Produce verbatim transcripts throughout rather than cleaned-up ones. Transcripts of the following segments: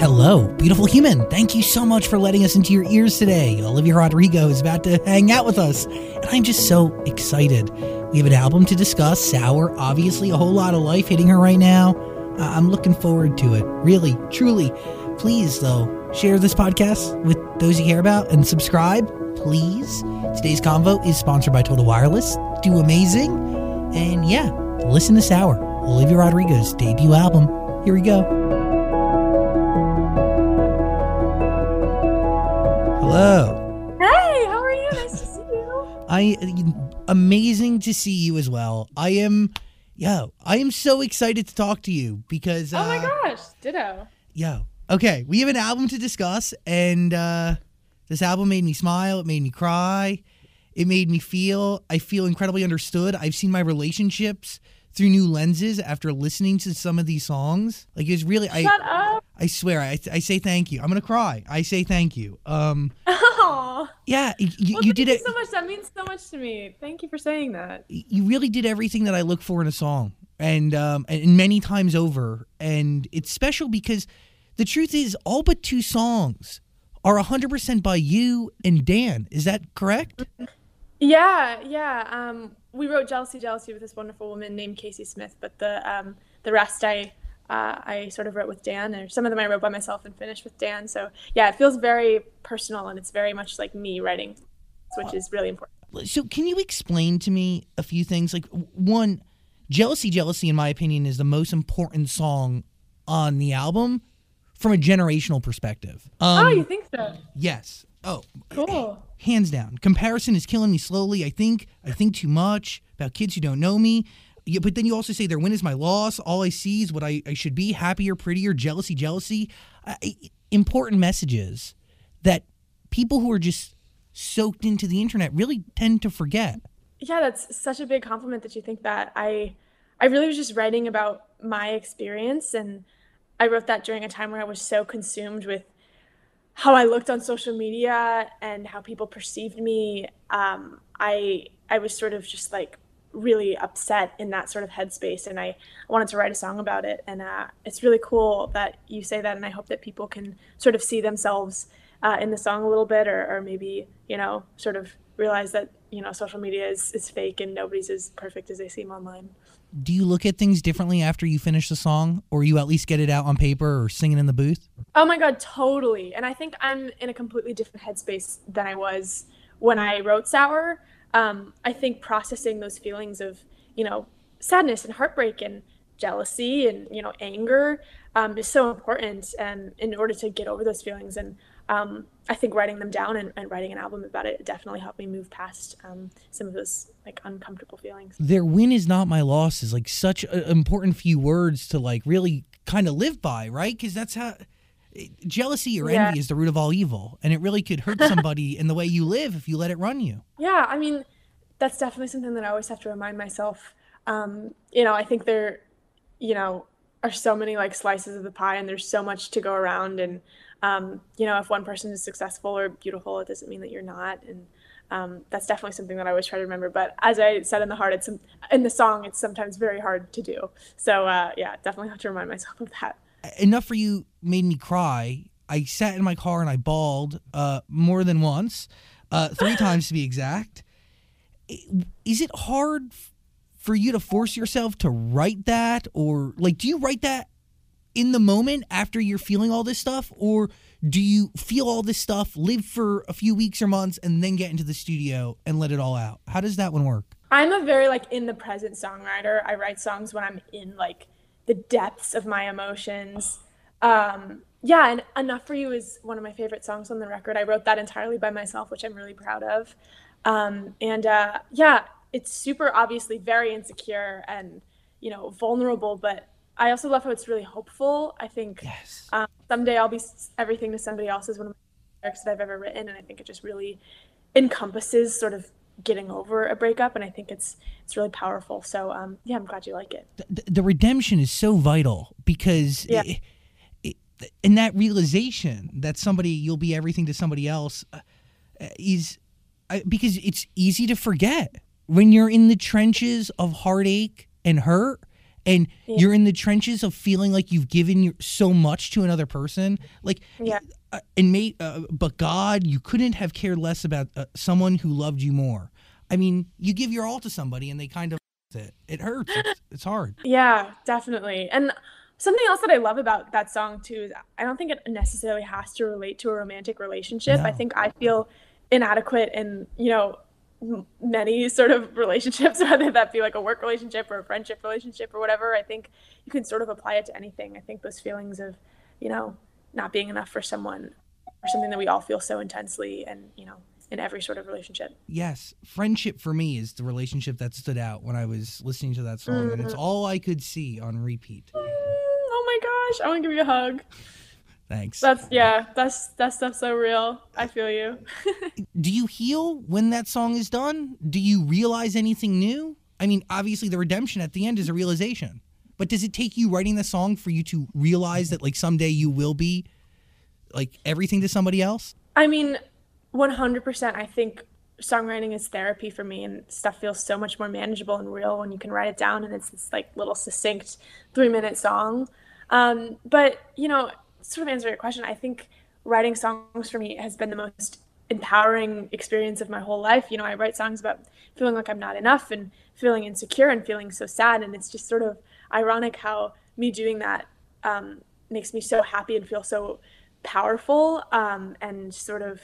Hello, beautiful human. Thank you so much for letting us into your ears today. Olivia Rodrigo is about to hang out with us, and I'm just so excited. We have an album to discuss, Sour, obviously a whole lot of life hitting her right now. Uh, I'm looking forward to it, really, truly. Please, though, share this podcast with those you care about and subscribe, please. Today's convo is sponsored by Total Wireless. Do amazing. And yeah, listen to Sour, Olivia Rodrigo's debut album. Here we go. Hello. Hey, how are you? Nice to see you. I amazing to see you as well. I am, yo, I am so excited to talk to you because. Oh my uh, gosh, ditto. Yo, okay, we have an album to discuss, and uh, this album made me smile. It made me cry. It made me feel. I feel incredibly understood. I've seen my relationships through new lenses after listening to some of these songs. Like it's really. Shut I, up. I swear, I, I say thank you. I'm gonna cry. I say thank you. Um, oh, yeah, you, well, you did it so much. That means so much to me. Thank you for saying that. You really did everything that I look for in a song, and um, and many times over. And it's special because the truth is, all but two songs are one hundred percent by you and Dan. Is that correct? Yeah, yeah. Um, we wrote "Jealousy, Jealousy" with this wonderful woman named Casey Smith, but the um, the rest I. Uh, I sort of wrote with Dan, or some of them I wrote by myself and finished with Dan. So yeah, it feels very personal, and it's very much like me writing, which is really important. So can you explain to me a few things? Like one, Jealousy, Jealousy, in my opinion, is the most important song on the album from a generational perspective. Um, oh, you think so? Yes. Oh, cool. Hands down. Comparison is killing me slowly. I think I think too much about kids who don't know me. Yeah, but then you also say their win is my loss. All I see is what I, I should be, happier, prettier, jealousy, jealousy. Uh, important messages that people who are just soaked into the internet really tend to forget. Yeah, that's such a big compliment that you think that. I I really was just writing about my experience, and I wrote that during a time where I was so consumed with how I looked on social media and how people perceived me. Um, I I was sort of just like, really upset in that sort of headspace, and I wanted to write a song about it, and uh, it's really cool that you say that, and I hope that people can sort of see themselves uh, in the song a little bit, or, or maybe, you know, sort of realize that, you know, social media is, is fake and nobody's as perfect as they seem online. Do you look at things differently after you finish the song, or you at least get it out on paper or sing it in the booth? Oh my God, totally. And I think I'm in a completely different headspace than I was when I wrote Sour. Um, I think processing those feelings of, you know, sadness and heartbreak and jealousy and, you know, anger um, is so important, and in order to get over those feelings. And um, I think writing them down and, and writing an album about it definitely helped me move past um, some of those, like, uncomfortable feelings. Their win is not my loss is, like, such a, important few words to, like, really kind of live by, right? Because that's how jealousy or envy yeah. is the root of all evil, and it really could hurt somebody in the way you live if you let it run you. Yeah, I mean, that's definitely something that I always have to remind myself. Um, you know, I think there, you know, are so many like slices of the pie, and there's so much to go around. And, um, you know, if one person is successful or beautiful, it doesn't mean that you're not. And um, that's definitely something that I always try to remember. But as I said in the heart, it's some, in the song, it's sometimes very hard to do. So uh, yeah, definitely have to remind myself of that. Enough for You made me cry. I sat in my car and I bawled uh, more than once, uh, three times to be exact. Is it hard for you to force yourself to write that? Or, like, do you write that in the moment after you're feeling all this stuff? Or do you feel all this stuff, live for a few weeks or months, and then get into the studio and let it all out? How does that one work? I'm a very, like, in-the-present songwriter. I write songs when I'm in, like, the depths of my emotions. Um, yeah, and Enough for You is one of my favorite songs on the record. I wrote that entirely by myself, which I'm really proud of. Um, and uh, yeah, it's super obviously very insecure and, you know, vulnerable, but I also love how it's really hopeful. I think yes. um, someday I'll be everything to somebody else is one of my lyrics that I've ever written. And I think it just really encompasses sort of getting over a breakup. And I think it's, it's really powerful. So um, yeah, I'm glad you like it. The, the redemption is so vital because yeah. it, it, and that realization that somebody, you'll be everything to somebody else uh, is I, because it's easy to forget when you're in the trenches of heartache and hurt. And you're in the trenches of feeling like you've given your, so much to another person, like, yeah. uh, and may, uh, but God, you couldn't have cared less about uh, someone who loved you more. I mean, you give your all to somebody, and they kind of it. It hurts. It's, it's hard. Yeah, definitely. And something else that I love about that song too is I don't think it necessarily has to relate to a romantic relationship. No. I think I feel inadequate, and you know. many sort of relationships, whether that be like a work relationship or a friendship relationship or whatever. I think you can sort of apply it to anything. I think those feelings of, you know, not being enough for someone are something that we all feel so intensely and, you know, in every sort of relationship. Yes. Friendship for me is the relationship that stood out when I was listening to that song, mm-hmm. and it's all I could see on repeat. Mm, oh my gosh. I want to give you a hug. Thanks. That's yeah, that's that stuff's so real. I feel you. Do you heal when that song is done? Do you realize anything new? I mean, obviously the redemption at the end is a realization. But does it take you writing the song for you to realize that like someday you will be like everything to somebody else? I mean, one hundred percent. I think songwriting is therapy for me, and stuff feels so much more manageable and real when you can write it down and it's this like little succinct three minute song. Um, but you know, sort of answer your question, I think writing songs for me has been the most empowering experience of my whole life. You know, I write songs about feeling like I'm not enough and feeling insecure and feeling so sad. And it's just sort of ironic how me doing that um, makes me so happy and feel so powerful um, and sort of,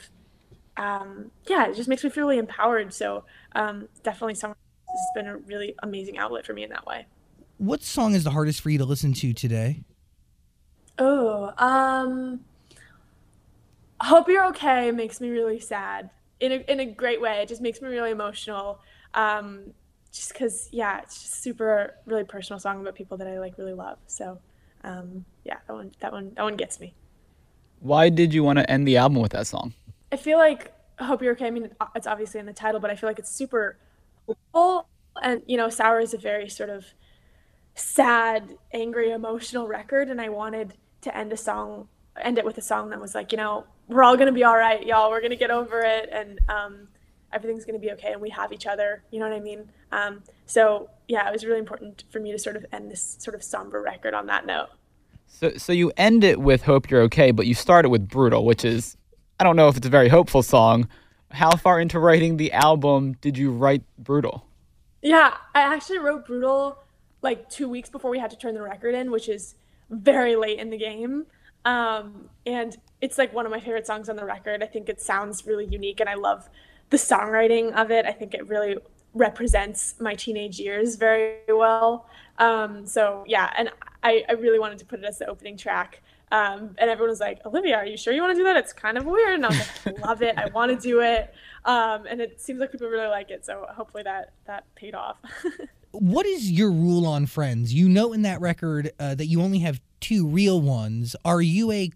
um, yeah, it just makes me feel really empowered. So um, definitely songwriting has been a really amazing outlet for me in that way. What song is the hardest for you to listen to today? Oh, um, Hope You're Okay makes me really sad in a, in a great way. It just makes me really emotional. Um, just because, yeah, it's just super really personal song about people that I like really love. So, um, yeah, that one, that one, that one gets me. Why did you want to end the album with that song? I feel like Hope You're Okay. I mean, it's obviously in the title, but I feel like it's super hopeful. And, you know, Sour is a very sort of sad, angry, emotional record. And I wanted to end a song, end it with a song that was like, you know, we're all going to be all right, y'all. We're going to get over it. And um, everything's going to be okay. And we have each other. You know what I mean? Um, so, yeah, it was really important for me to sort of end this sort of somber record on that note. So so you end it with Hope You're Okay, but you start it with Brutal, which is, I don't know if it's a very hopeful song. How far into writing the album did you write Brutal? Yeah, I actually wrote Brutal like two weeks before we had to turn the record in, which is very late in the game. Um, and it's like one of my favorite songs on the record. I think it sounds really unique and I love the songwriting of it. I think it really represents my teenage years very well. Um, so yeah, and I, I really wanted to put it as the opening track. Um, and everyone was like, Olivia, are you sure you want to do that? It's kind of weird. And I was like, love it. I want to do it. Um, and it seems like people really like it. So hopefully that, that paid off. What is your rule on friends? You know, in that record uh, that you only have two real ones. Are you a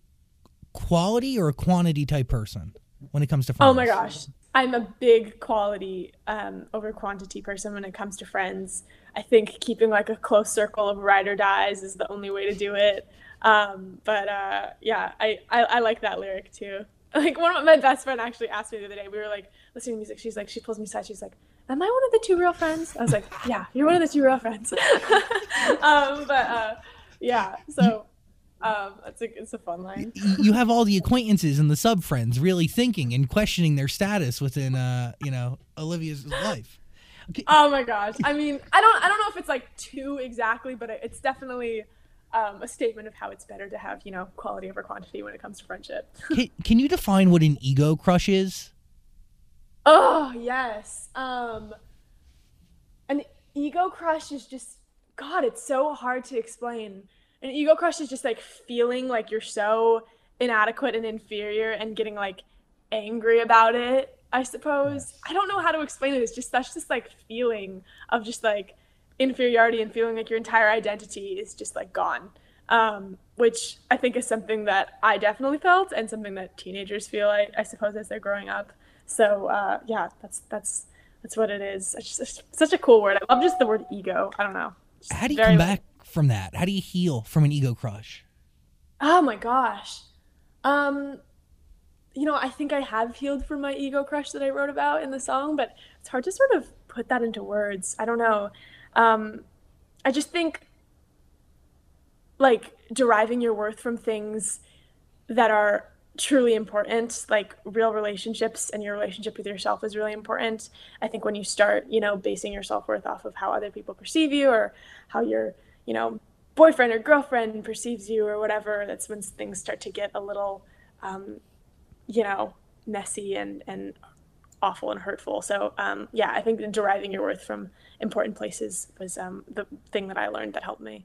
quality or a quantity type person when it comes to friends? Oh my gosh. I'm a big quality um, over quantity person when it comes to friends. I think keeping like a close circle of ride or dies is the only way to do it. Um, but uh, yeah, I, I, I like that lyric too. Like one of my best friend actually asked me the other day, we were like listening to music. She's like, she pulls me aside. She's like, am I one of the two real friends? I was like, yeah, you're one of the two real friends. um, but uh, yeah, so um, that's a, it's a fun line. You have all the acquaintances and the sub friends really thinking and questioning their status within, uh, you know, Olivia's life. Okay. Oh my gosh. I mean, I don't, I don't know if it's like two exactly, but it's definitely um, a statement of how it's better to have, you know, quality over quantity when it comes to friendship. Can, can you define what an ego crush is? Oh, yes. Um, an ego crush is just, God, it's so hard to explain. An ego crush is just like feeling like you're so inadequate and inferior and getting like angry about it I suppose. I don't know how to explain it. It's just such this like feeling of just like inferiority and feeling like your entire identity is just like gone, um, which I think is something that I definitely felt and something that teenagers feel, I, I suppose, as they're growing up. So uh, yeah, that's that's that's what it is. It's just, it's such a cool word. I love just the word ego. I don't know. Just how do you come back from that? How do you heal from an ego crush? Oh my gosh. Um, you know, I think I have healed from my ego crush that I wrote about in the song, but it's hard to sort of put that into words. I don't know. Um, I just think like deriving your worth from things that are truly important, like real relationships, and your relationship with yourself is really important. I think when you start, you know, basing your self-worth off of how other people perceive you or how your, you know, boyfriend or girlfriend perceives you or whatever, that's when things start to get a little, um, you know, messy and, and awful and hurtful. So, um, yeah, I think deriving your worth from important places was um, the thing that I learned that helped me.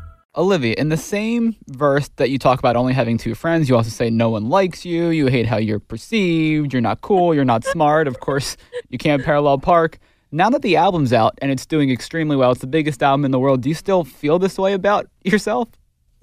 Olivia, in the same verse that you talk about only having two friends, you also say no one likes you, you hate how you're perceived, you're not cool, you're not smart, of course, you can't parallel park. Now that the album's out and it's doing extremely well, it's the biggest album in the world, do you still feel this way about yourself?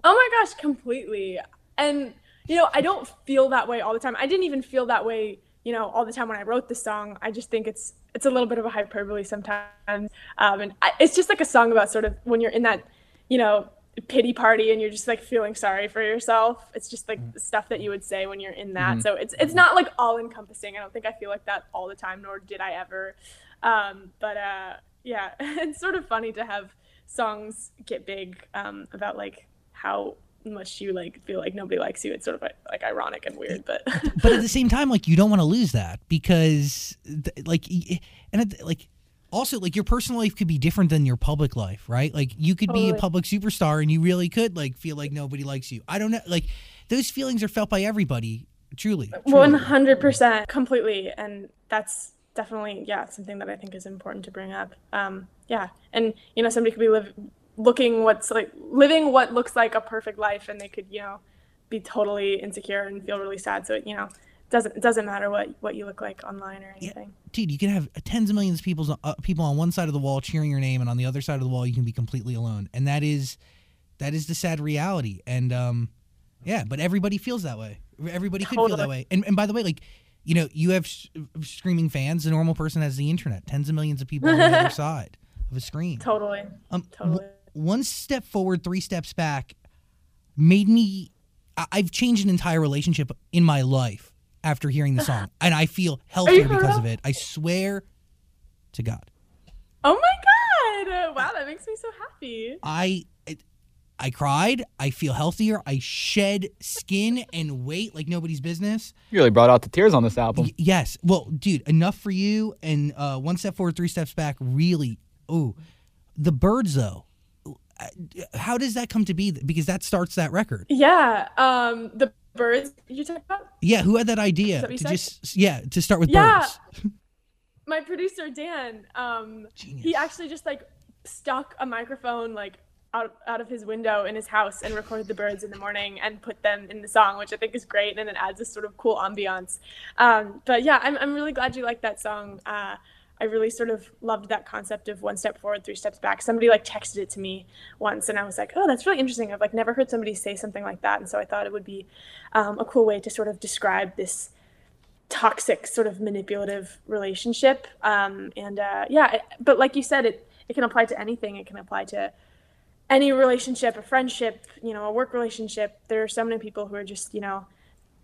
Oh my gosh, completely. And, you know, I don't feel that way all the time. I didn't even feel that way, you know, all the time when I wrote this song. I just think it's it's a little bit of a hyperbole sometimes. Um, and I, it's just like a song about sort of when you're in that, you know, pity party and you're just like feeling sorry for yourself. It's just like the stuff that you would say when you're in that. Mm-hmm. So it's it's not like all encompassing. I don't think I feel like that all the time, nor did I ever. Um, but uh, yeah, it's sort of funny to have songs get big um, about like how much you like feel like nobody likes you. It's sort of like ironic and weird, but but at the same time, like you don't want to lose that because like and it, like. Also, like, your personal life could be different than your public life, right? Like, you could totally be a public superstar and you really could, like, feel like nobody likes you. I don't know. Like, those feelings are felt by everybody, truly. truly. one hundred percent. Completely. And that's definitely, yeah, something that I think is important to bring up. Um, yeah. And, you know, somebody could be live, looking what's, like, living what looks like a perfect life and they could, you know, be totally insecure and feel really sad. So, you know. Doesn't it doesn't matter what, what you look like online or anything. Yeah, dude, you can have tens of millions of people, uh, people on one side of the wall cheering your name, and on the other side of the wall, you can be completely alone. And that is that is the sad reality. And, um, yeah, but everybody feels that way. Everybody could totally feel that way. And, and by the way, like, you know, you have sh- screaming fans. A normal person has the internet. Tens of millions of people on the other side of a screen. Totally. Um, totally. W- one step forward, three steps back made me... I- I've changed an entire relationship in my life after hearing the song, and I feel healthier because of it. I swear to God. Oh my God. Wow, that makes me so happy. I I cried. I feel healthier. I shed skin and weight like nobody's business. You really brought out the tears on this album. Y- yes. Well, dude, Enough for You and uh, One Step Forward, Three Steps Back really, ooh. The Birds, though. How does that come to be? Because that starts that record. Yeah. Um, the Birds you talk about? Yeah, who had that idea that to said? just yeah to start with yeah. Birds? My producer Dan, um, Genius. He actually just like stuck a microphone like out out of his window in his house and recorded the birds in the morning and put them in the song, which I think is great, and it adds this sort of cool ambiance. Um, but yeah, I'm I'm really glad you liked that song. Uh, I really sort of loved that concept of one step forward, three steps back. Somebody like texted it to me once and I was like, oh, that's really interesting. I've like never heard somebody say something like that. And so I thought it would be um, a cool way to sort of describe this toxic sort of manipulative relationship. Um, and uh, yeah, it, but like you said, it, it can apply to anything. It can apply to any relationship, a friendship, you know, a work relationship. There are so many people who are just, you know,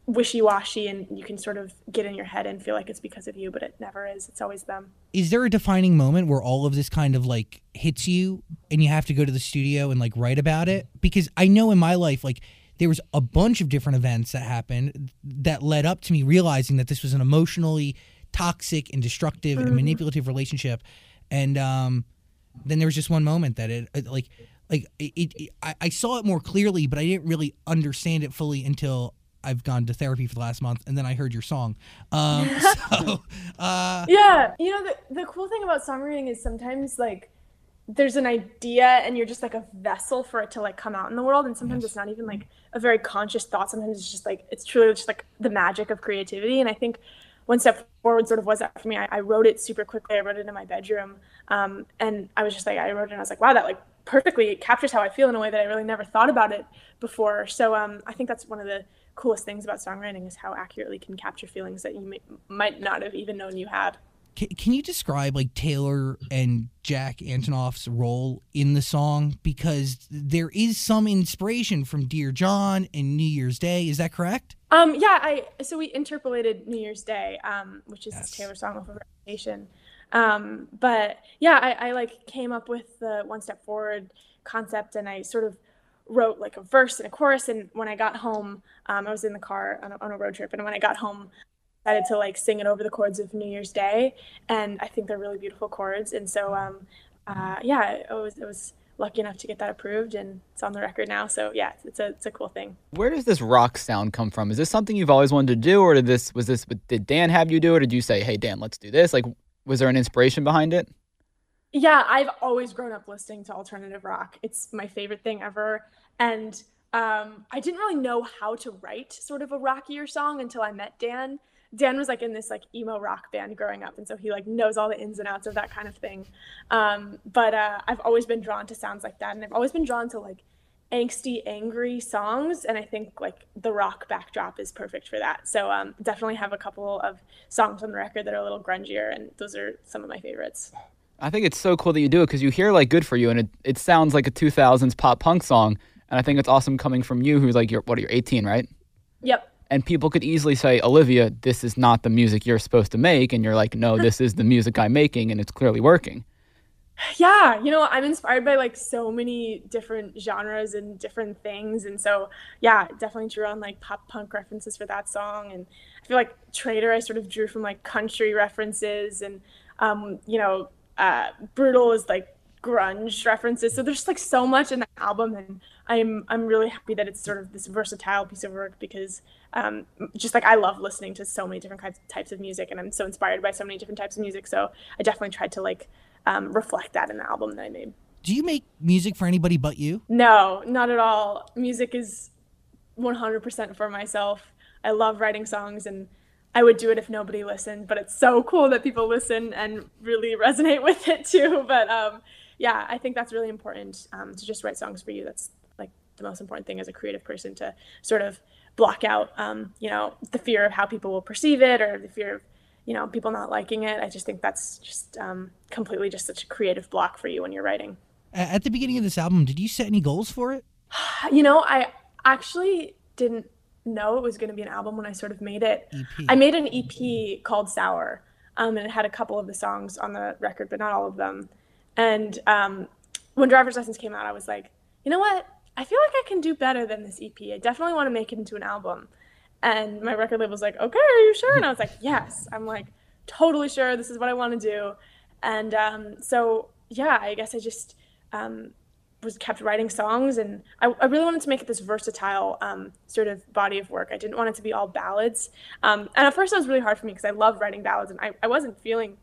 wishy-washy and you can sort of get in your head and feel like it's because of you, but it never is. It's always them. Is there a defining moment where all of this kind of like hits you and you have to go to the studio and like write about it? Because I know in my life, like there was a bunch of different events that happened that led up to me realizing that this was an emotionally toxic and destructive mm-hmm. and manipulative relationship. And um, then there was just one moment that it, it like, like it, it, it I, I saw it more clearly, but I didn't really understand it fully until I've gone to therapy for the last month, and then I heard your song. Um, so, uh, yeah, you know, the, the cool thing about songwriting is sometimes, like, there's an idea and you're just like a vessel for it to like come out in the world. And sometimes yes. it's not even like a very conscious thought. Sometimes it's just like, it's truly just like the magic of creativity. And I think One Step Forward sort of was that for me. I, I wrote it super quickly. I wrote it in my bedroom. Um, and I was just like, I wrote it and I was like, wow, that like perfectly it captures how I feel in a way that I really never thought about it before. So um, I think that's one of the coolest things about songwriting is how accurately can capture feelings that you may, might not have even known you had. Can, can you describe like Taylor and Jack Antonoff's role in the song? Because there is some inspiration from Dear John and New Year's Day. Is that correct? Um, yeah. I so we interpolated New Year's Day, um, which is yes. Taylor's song of Reputation. Um, but yeah, I, I like came up with the One Step Forward concept, and I sort of wrote like a verse and a chorus. And when I got home, um, I was in the car on a, on a road trip, and when I got home, I decided to like sing it over the chords of New Year's Day, and I think they're really beautiful chords. And so, um, uh, yeah, I was I was lucky enough to get that approved, and it's on the record now. So yeah, it's a it's a cool thing. Where does this rock sound come from? Is this something you've always wanted to do, or did this was this did Dan have you do it, or did you say, hey Dan, let's do this? Like, was there an inspiration behind it? Yeah, I've always grown up listening to alternative rock. It's my favorite thing ever. And um, I didn't really know how to write sort of a rockier song until I met Dan. Dan was like in this like emo rock band growing up. And so he like knows all the ins and outs of that kind of thing. Um, but uh, I've always been drawn to sounds like that. And I've always been drawn to like angsty, angry songs. And I think like the rock backdrop is perfect for that. So um, definitely have a couple of songs on the record that are a little grungier. And those are some of my favorites. I think it's so cool that you do it because you hear like Good For You and it, it sounds like a two thousands pop punk song. And I think it's awesome coming from you who's like, you're, what, you're eighteen, right? Yep. And people could easily say, Olivia, this is not the music you're supposed to make. And you're like, no, this is the music I'm making and it's clearly working. Yeah. You know, I'm inspired by like so many different genres and different things. And so, yeah, definitely drew on like pop punk references for that song. And I feel like Traitor, I sort of drew from like country references and, um, you know, Uh, Brutal is like grunge references, so there's like so much in the album, and I'm I'm really happy that it's sort of this versatile piece of work because um, just like I love listening to so many different types types of music, and I'm so inspired by so many different types of music. So I definitely tried to like um, reflect that in the album that I made. Do you make music for anybody but you? No, not at all. Music is one hundred percent for myself. I love writing songs and I would do it if nobody listened, but it's so cool that people listen and really resonate with it too. But um, yeah, I think that's really important um, to just write songs for you. That's like the most important thing as a creative person, to sort of block out, um, you know, the fear of how people will perceive it or the fear of, you know, people not liking it. I just think that's just um, completely just such a creative block for you when you're writing. At the beginning of this album, did you set any goals for it? You know, I actually didn't No, it was going to be an album when I sort of made it. E P. I made an E P called Sour, um, and it had a couple of the songs on the record, but not all of them. And um, when Driver's License came out, I was like, you know what? I feel like I can do better than this E P. I definitely want to make it into an album. And my record label was like, okay, are you sure? And I was like, yes. I'm like, totally sure. This is what I want to do. And um, so, yeah, I guess I just um, – was kept writing songs, and I, I really wanted to make it this versatile um, sort of body of work. I didn't want it to be all ballads. Um, and at first it was really hard for me because I love writing ballads, and I, I wasn't feeling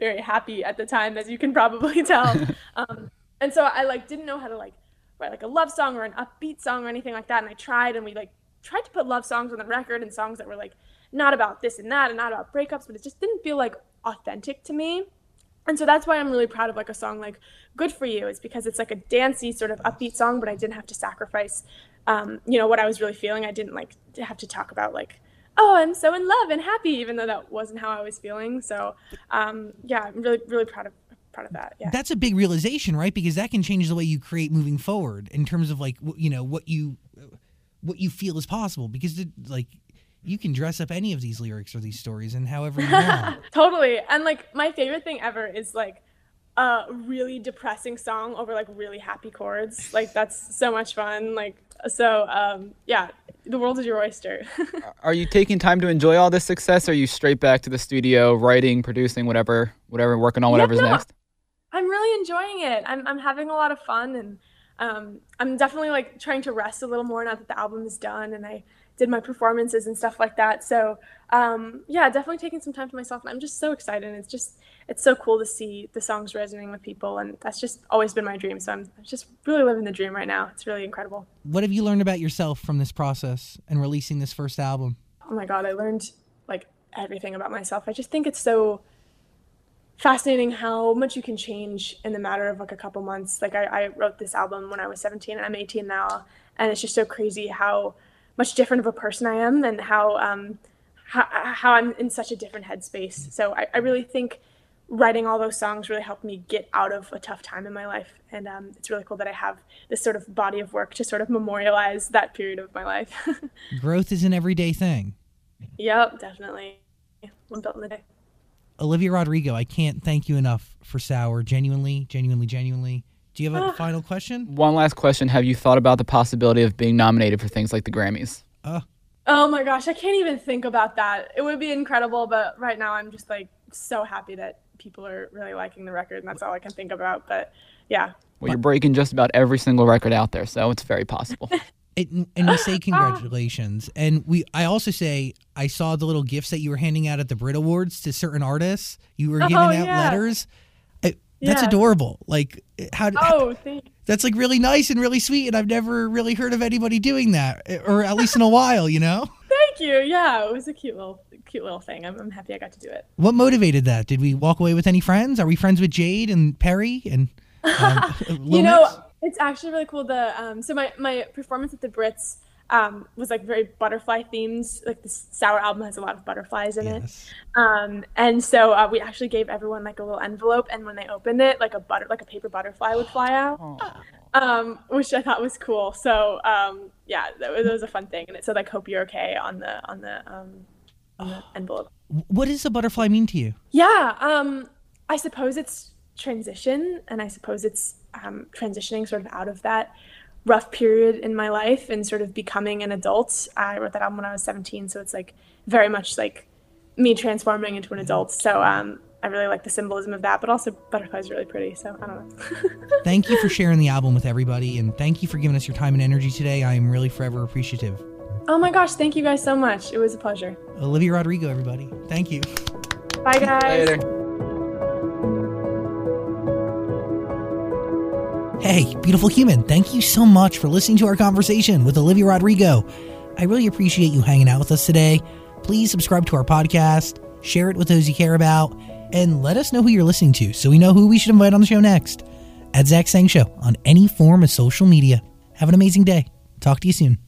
very happy at the time, as you can probably tell. Um, and so I like didn't know how to like write like a love song or an upbeat song or anything like that. And I tried, and we like tried to put love songs on the record and songs that were like not about this and that and not about breakups, but it just didn't feel like authentic to me. And so that's why I'm really proud of like a song like Good For You, is because it's like a dancey sort of upbeat song, but I didn't have to sacrifice, um, you know, what I was really feeling. I didn't like have to talk about like, oh, I'm so in love and happy, even though that wasn't how I was feeling. So, um, yeah, I'm really, really proud of proud of that. Yeah. That's a big realization, right? Because that can change the way you create moving forward in terms of like, you know, what you what you feel is possible, because the, like, you can dress up any of these lyrics or these stories and however you want. Totally. And like my favorite thing ever is like a really depressing song over like really happy chords. Like that's so much fun. Like, so um, yeah, the world is your oyster. Are you taking time to enjoy all this success? Or are you straight back to the studio, writing, producing, whatever, whatever, working on whatever's yeah, no, next? I'm really enjoying it. I'm I'm having a lot of fun, and um, I'm definitely like trying to rest a little more now that the album is done, and I did my performances and stuff like that. So um, yeah, definitely taking some time to myself, and I'm just so excited. It's just it's so cool to see the songs resonating with people, and that's just always been my dream. So I'm just really living the dream right now. It's really incredible. What have you learned about yourself from this process and releasing this first album? Oh my God, I learned like everything about myself. I just think it's so fascinating how much you can change in the matter of like a couple months. Like I, I wrote this album when I was seventeen, and I'm eighteen now, and it's just so crazy how much different of a person I am, and how um how, how I'm in such a different headspace. So I, I really think writing all those songs really helped me get out of a tough time in my life, and um, it's really cool that I have this sort of body of work to sort of memorialize that period of my life. Growth is an everyday thing. Yep, definitely. Yeah, one built in the day. Olivia Rodrigo, I can't thank you enough for Sour. Genuinely, genuinely, genuinely. Do you have a uh, final question? One last question. Have you thought about the possibility of being nominated for things like the Grammys? Uh. Oh my gosh, I can't even think about that. It would be incredible, but right now I'm just like so happy that people are really liking the record, and that's all I can think about. But yeah. Well, you're breaking just about every single record out there, so it's very possible. It, and we say congratulations. And we, I also say, I saw the little gifts that you were handing out at the Brit Awards to certain artists. You were giving oh, out yeah. letters. I, that's yeah. adorable. Like, how? Oh, thank you. That's like really nice and really sweet. And I've never really heard of anybody doing that, or at least in a while, you know? Thank you. Yeah, it was a cute little, cute little thing. I'm, I'm happy I got to do it. What motivated that? Did we walk away with any friends? Are we friends with Jade and Perry and um, you know? Mix? It's actually really cool. The um, so my, my performance at the Brits um, was like very butterfly themed. Like the Sour album has a lot of butterflies in yes. it, um, and so uh, we actually gave everyone like a little envelope, and when they opened it, like a butter like a paper butterfly would fly out, oh. um, which I thought was cool. So um, yeah, that was, that was a fun thing, and it said like "Hope You're Okay" on the on the um, on the envelope. What does a butterfly mean to you? Yeah, um, I suppose it's transition, and I suppose it's um, transitioning sort of out of that rough period in my life and sort of becoming an adult. I wrote that album when I was seventeen, so it's like very much like me transforming into an adult. So um, I really like the symbolism of that, but also butterflies are really pretty, so I don't know. Thank you for sharing the album with everybody, and thank you for giving us your time and energy today. I am really forever appreciative. Oh my gosh, thank you guys so much. It was a pleasure. Olivia Rodrigo, everybody. Thank you. Bye, guys. Later. Hey, beautiful human, thank you so much for listening to our conversation with Olivia Rodrigo. I really appreciate you hanging out with us today. Please subscribe to our podcast, share it with those you care about, and let us know who you're listening to so we know who we should invite on the show next. At Zach Sang Show on any form of social media. Have an amazing day. Talk to you soon.